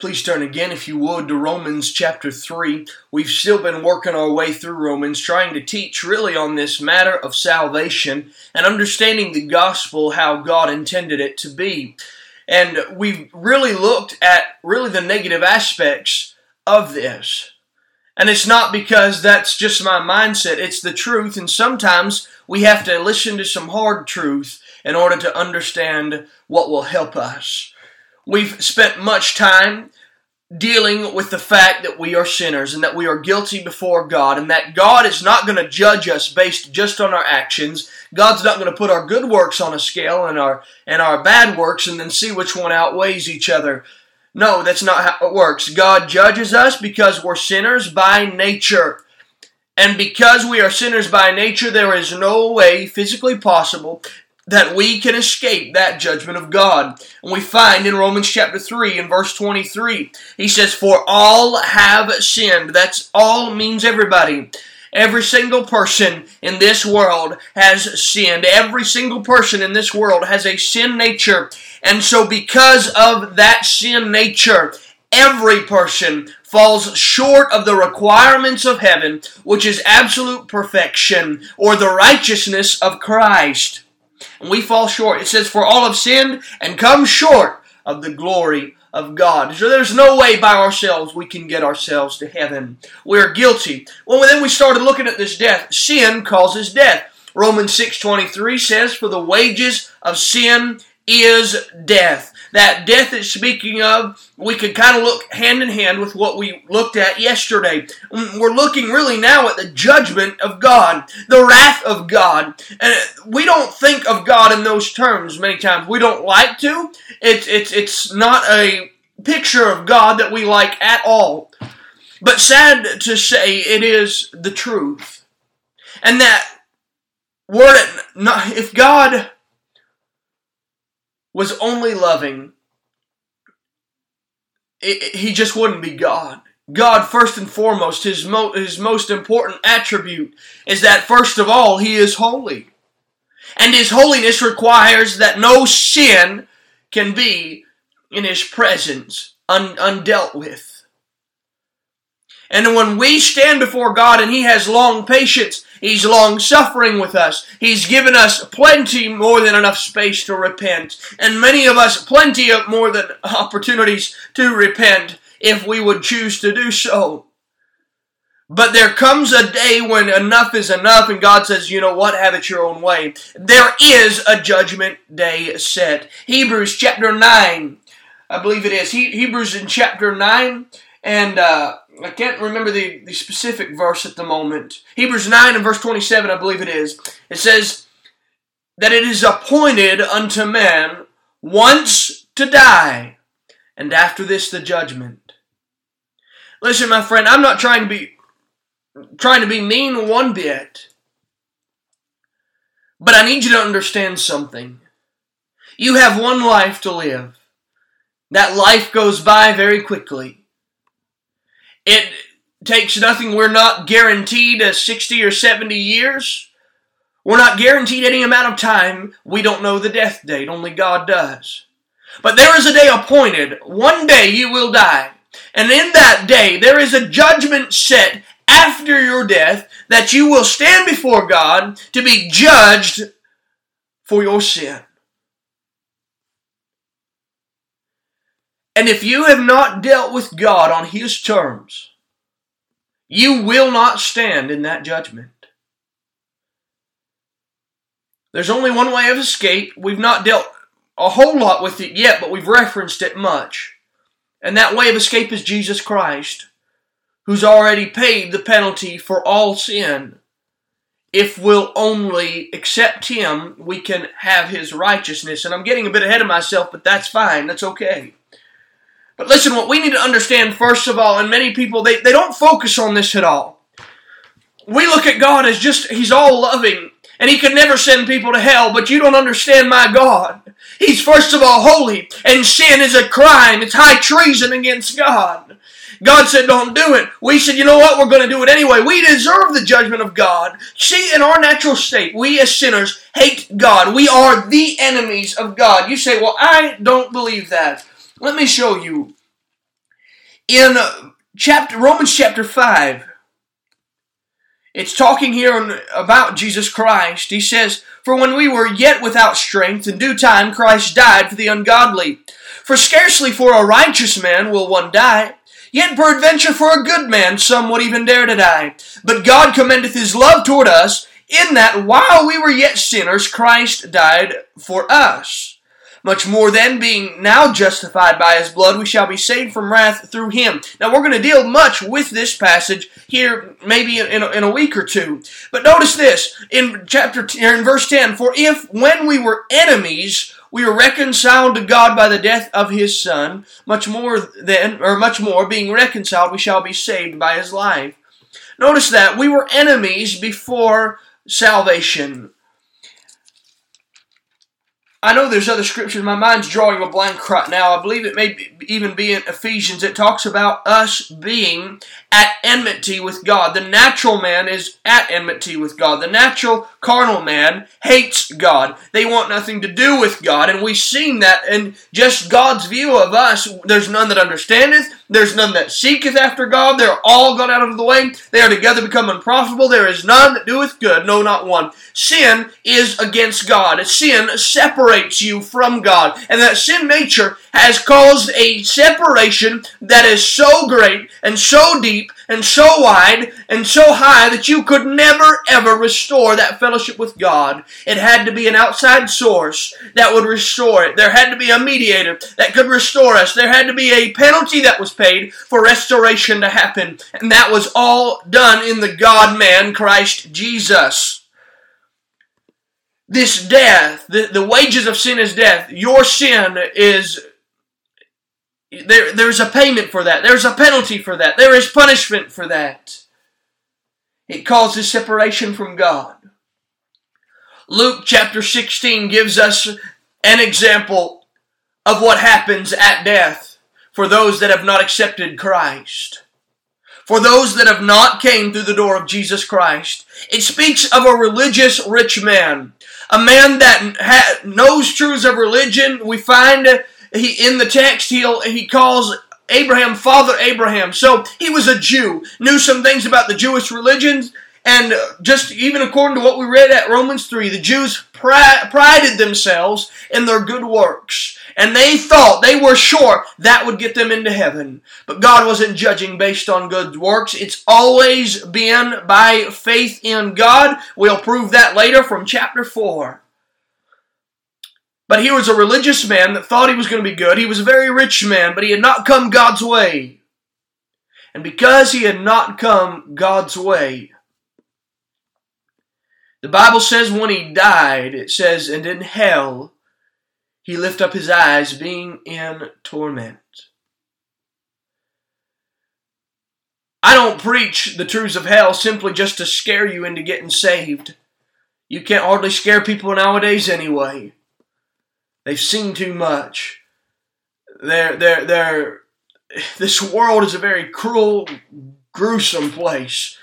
Please turn again, if you would, to Romans chapter 3. We've still been working our way through Romans, trying to teach really on this matter of salvation and understanding the gospel, how God intended it to be. And we've really looked at really the negative aspects of this. And it's not because that's just my mindset, it's the truth. And sometimes we have to listen to some hard truth in order to understand what will help us. We've spent much time dealing with the fact that we are sinners and that we are guilty before God and that God is not going to judge us based just on our actions. God's not going to put our good works on a scale and our bad works and then see which one outweighs each other. No, that's not how it works. God judges us because we're sinners by nature. And because we are sinners by nature, there is no way physically possible that we can escape that judgment of God. And we find in Romans chapter 3 and verse 23, he says, "For all have sinned." That's all means everybody. Every single person in this world has sinned. Every single person in this world has a sin nature. And so because of that sin nature, every person falls short of the requirements of heaven, which is absolute perfection or the righteousness of Christ. And we fall short. It says, "For all have sinned and come short of the glory of God." So there's no way by ourselves we can get ourselves to heaven. We're guilty. Well, then we started looking at this death. Sin causes death. Romans 6:23 says, "For the wages of sin is death." That death it's speaking of, we could kind of look hand in hand with what we looked at yesterday. We're looking really now at the judgment of God, the wrath of God. And we don't think of God in those terms many times. We don't like to. It's not a picture of God that we like at all. But sad to say, it is the truth. And that word, if God was only loving, he just wouldn't be God. God, first and foremost, his most important attribute is that, first of all, he is holy. And his holiness requires that no sin can be in his presence, undealt with. And when we stand before God and he has long patience, he's long-suffering with us. He's given us plenty more than enough space to repent. And many of us plenty of more than opportunities to repent if we would choose to do so. But there comes a day when enough is enough and God says, "You know what, have it your own way." There is a judgment day set. Hebrews chapter 9, I believe it is. Hebrews in chapter 9 and... I can't remember the specific verse at the moment. Hebrews 9 and verse 27, I believe it is. It says that it is appointed unto man once to die, and after this the judgment. Listen, my friend, I'm not trying to be mean one bit, but I need you to understand something. You have one life to live. That life goes by very quickly. It takes nothing. We're not guaranteed 60 or 70 years. We're not guaranteed any amount of time. We don't know the death date. Only God does. But there is a day appointed. One day you will die. And in that day, there is a judgment set after your death that you will stand before God to be judged for your sin. And if you have not dealt with God on his terms, you will not stand in that judgment. There's only one way of escape. We've not dealt a whole lot with it yet, but we've referenced it much. And that way of escape is Jesus Christ, who's already paid the penalty for all sin. If we'll only accept him, we can have his righteousness. And I'm getting a bit ahead of myself, but that's fine. That's okay. But listen, what we need to understand, first of all, and many people, they don't focus on this at all. We look at God as just, He's all loving, and He could never send people to hell, but you don't understand my God. He's, first of all, holy, and sin is a crime. It's high treason against God. God said, don't do it. We said, you know what? We're going to do it anyway. We deserve the judgment of God. See, in our natural state, we as sinners hate God. We are the enemies of God. You say, well, I don't believe that. Let me show you. In Romans chapter 5, it's talking here about Jesus Christ. He says, for when we were yet without strength, in due time Christ died for the ungodly. For scarcely for a righteous man will one die, yet peradventure for a good man some would even dare to die. But God commendeth His love toward us, in that while we were yet sinners, Christ died for us. Much more then, being now justified by His blood, we shall be saved from wrath through Him. Now we're going to deal much with this passage here, maybe in a week or two. But notice this, in verse 10, for if when we were enemies, we are reconciled to God by the death of His Son. Much more, being reconciled, we shall be saved by His life. Notice that we were enemies before salvation. I know there's other scriptures. My mind's drawing a blank right now. I believe it may even be in Ephesians. It talks about us being at enmity with God. The natural man is at enmity with God. The natural carnal man hates God. They want nothing to do with God. And we've seen that in just God's view of us. There's none that understandeth. There's none that seeketh after God. They are all gone out of the way. They are together become unprofitable. There is none that doeth good. No, not one. Sin is against God. Sin separates you from God. And that sin nature has caused a separation that is so great and so deep and so wide and so high that you could never ever restore that fellowship with God. It had to be an outside source that would restore it. There had to be a mediator that could restore us. There had to be a penalty that was paid for restoration to happen. And that was all done in the God-man, Christ Jesus. This death, the wages of sin is death. Your sin is, there's a payment for that. There's a penalty for that. There is punishment for that. It causes separation from God. Luke chapter 16 gives us an example of what happens at death. For those that have not accepted Christ. For those that have not came through the door of Jesus Christ. It speaks of a religious rich man. A man that knows truths of religion. We find in the text he calls Abraham, Father Abraham. So he was a Jew. Knew some things about the Jewish religions. And just even according to what we read at Romans 3, the Jews prided themselves in their good works. And they thought, they were sure, that would get them into heaven. But God wasn't judging based on good works. It's always been by faith in God. We'll prove that later from chapter 4. But he was a religious man that thought he was going to be good. He was a very rich man, but he had not come God's way. And because he had not come God's way, the Bible says when he died, it says, and in hell, he lift up his eyes, being in torment. I don't preach the truths of hell simply just to scare you into getting saved. You can't hardly scare people nowadays anyway. They've seen too much. This world is a very cruel, gruesome place.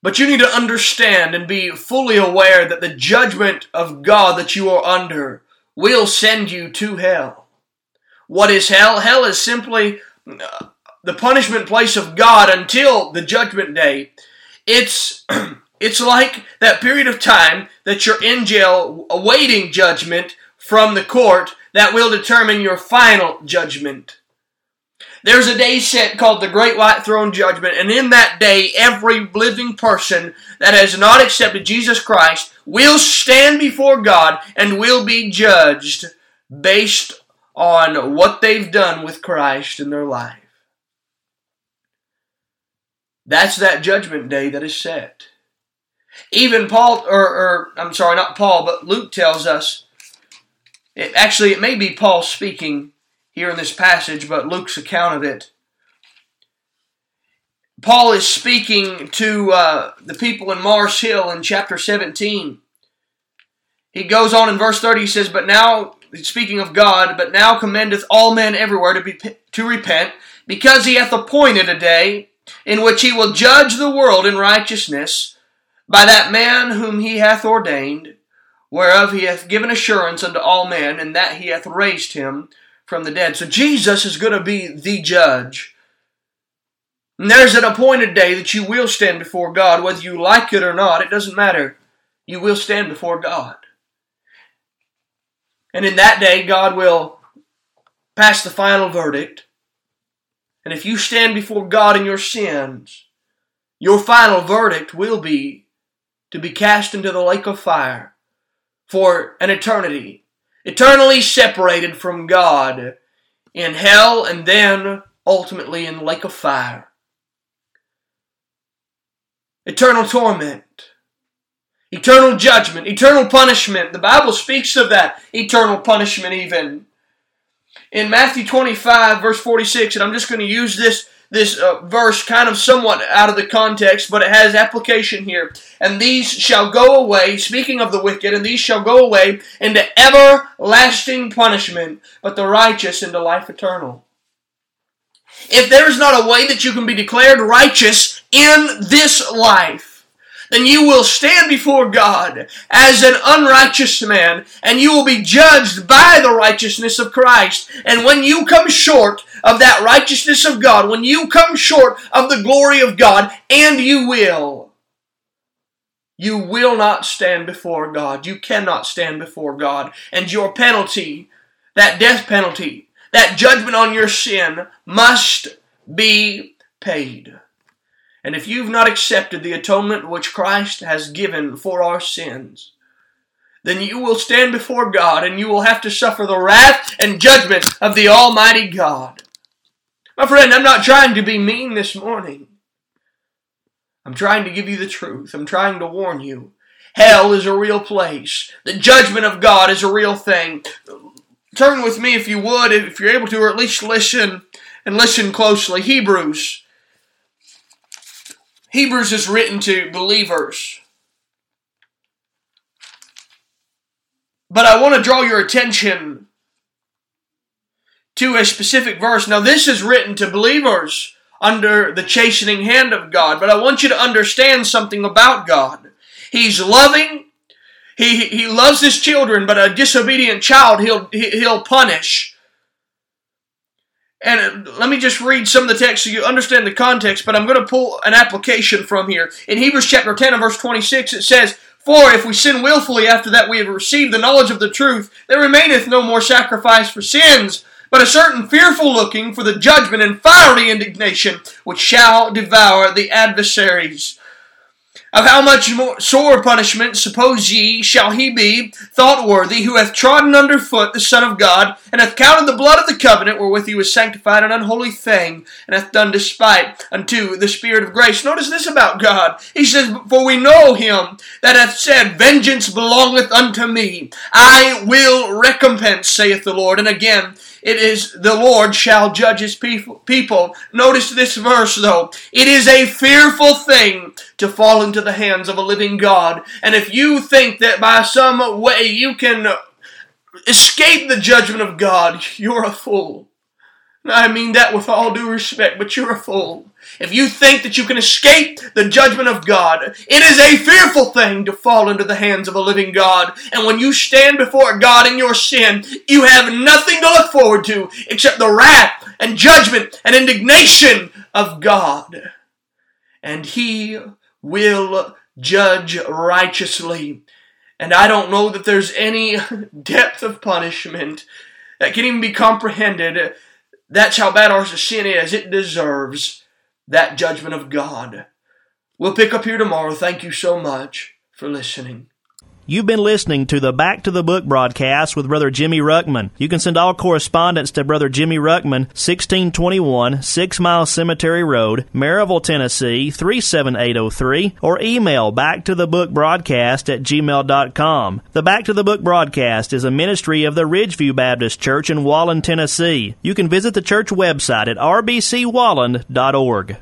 But you need to understand and be fully aware that the judgment of God that you are under will send you to hell. What is hell? Hell is simply the punishment place of God until the judgment day. It's like that period of time that you're in jail awaiting judgment from the court that will determine your final judgment. There's a day set called the Great White Throne Judgment, and in that day, every living person that has not accepted Jesus Christ will stand before God and will be judged based on what they've done with Christ in their life. That's that judgment day that is set. Even Luke tells us, it may be Paul speaking. here in this passage, but Luke's account of it. Paul is speaking to the people in Mars Hill in chapter 17. He goes on in verse 30, he says, "But now," speaking of God, "but now commendeth all men everywhere to repent, because he hath appointed a day in which he will judge the world in righteousness by that man whom he hath ordained, whereof he hath given assurance unto all men, and that he hath raised him from the dead." So Jesus is going to be the judge. And there's an appointed day that you will stand before God, whether you like it or not. It doesn't matter. You will stand before God. And in that day, God will pass the final verdict. And if you stand before God in your sins, your final verdict will be to be cast into the lake of fire for an eternity. Eternally separated from God in hell, and then ultimately in the lake of fire. Eternal torment, eternal judgment, eternal punishment. The Bible speaks of that eternal punishment even. In Matthew 25, verse 46, and I'm just going to use this verse kind of somewhat out of the context, but it has application here. "And these shall go away," speaking of the wicked, "and these shall go away into everlasting punishment, but the righteous into life eternal." If there is not a way that you can be declared righteous in this life, then you will stand before God as an unrighteous man, and you will be judged by the righteousness of Christ. And when you come short of that righteousness of God, when you come short of the glory of God, and you will not stand before God. You cannot stand before God. And your penalty, that death penalty, that judgment on your sin, must be paid. And if you've not accepted the atonement which Christ has given for our sins, then you will stand before God and you will have to suffer the wrath and judgment of the Almighty God. My friend, I'm not trying to be mean this morning. I'm trying to give you the truth. I'm trying to warn you. Hell is a real place. The judgment of God is a real thing. Turn with me if you would, if you're able to, or at least listen closely. Hebrews is written to believers. But I want to draw your attention to a specific verse. Now, this is written to believers under the chastening hand of God. But I want you to understand something about God. He's loving. He loves his children, but a disobedient child he'll punish. And let me just read some of the text so you understand the context, but I'm going to pull an application from here. In Hebrews chapter 10 and verse 26, it says, "For if we sin willfully after that we have received the knowledge of the truth, there remaineth no more sacrifice for sins, but a certain fearful looking for the judgment and fiery indignation which shall devour the adversaries. Of how much more sore punishment, suppose ye, shall he be thought worthy, who hath trodden under foot the Son of God, and hath counted the blood of the covenant wherewith he was sanctified an unholy thing, and hath done despite unto the Spirit of grace." Notice this about God. He says, "For we know him that hath said, Vengeance belongeth unto me. I will recompense, saith the Lord. And again, it is the Lord shall judge his people." Notice this verse, though. It is a fearful thing to fall into the hands of a living God. And if you think that by some way you can escape the judgment of God, you're a fool. And I mean that with all due respect, but you're a fool. If you think that you can escape the judgment of God, it is a fearful thing to fall into the hands of a living God. And when you stand before God in your sin, you have nothing to look forward to except the wrath and judgment and indignation of God. And He will judge righteously. And I don't know that there's any depth of punishment that can even be comprehended. That's how bad our sin is. It deserves that judgment of God. We'll pick up here tomorrow. Thank you so much for listening. You've been listening to the Back to the Book broadcast with Brother Jimmy Ruckman. You can send all correspondence to Brother Jimmy Ruckman, 1621 6 Mile Cemetery Road, Maryville, Tennessee, 37803, or email backtothebookbroadcast@gmail.com. The Back to the Book broadcast is a ministry of the Ridgeview Baptist Church in Walland, Tennessee. You can visit the church website at rbcwalland.org.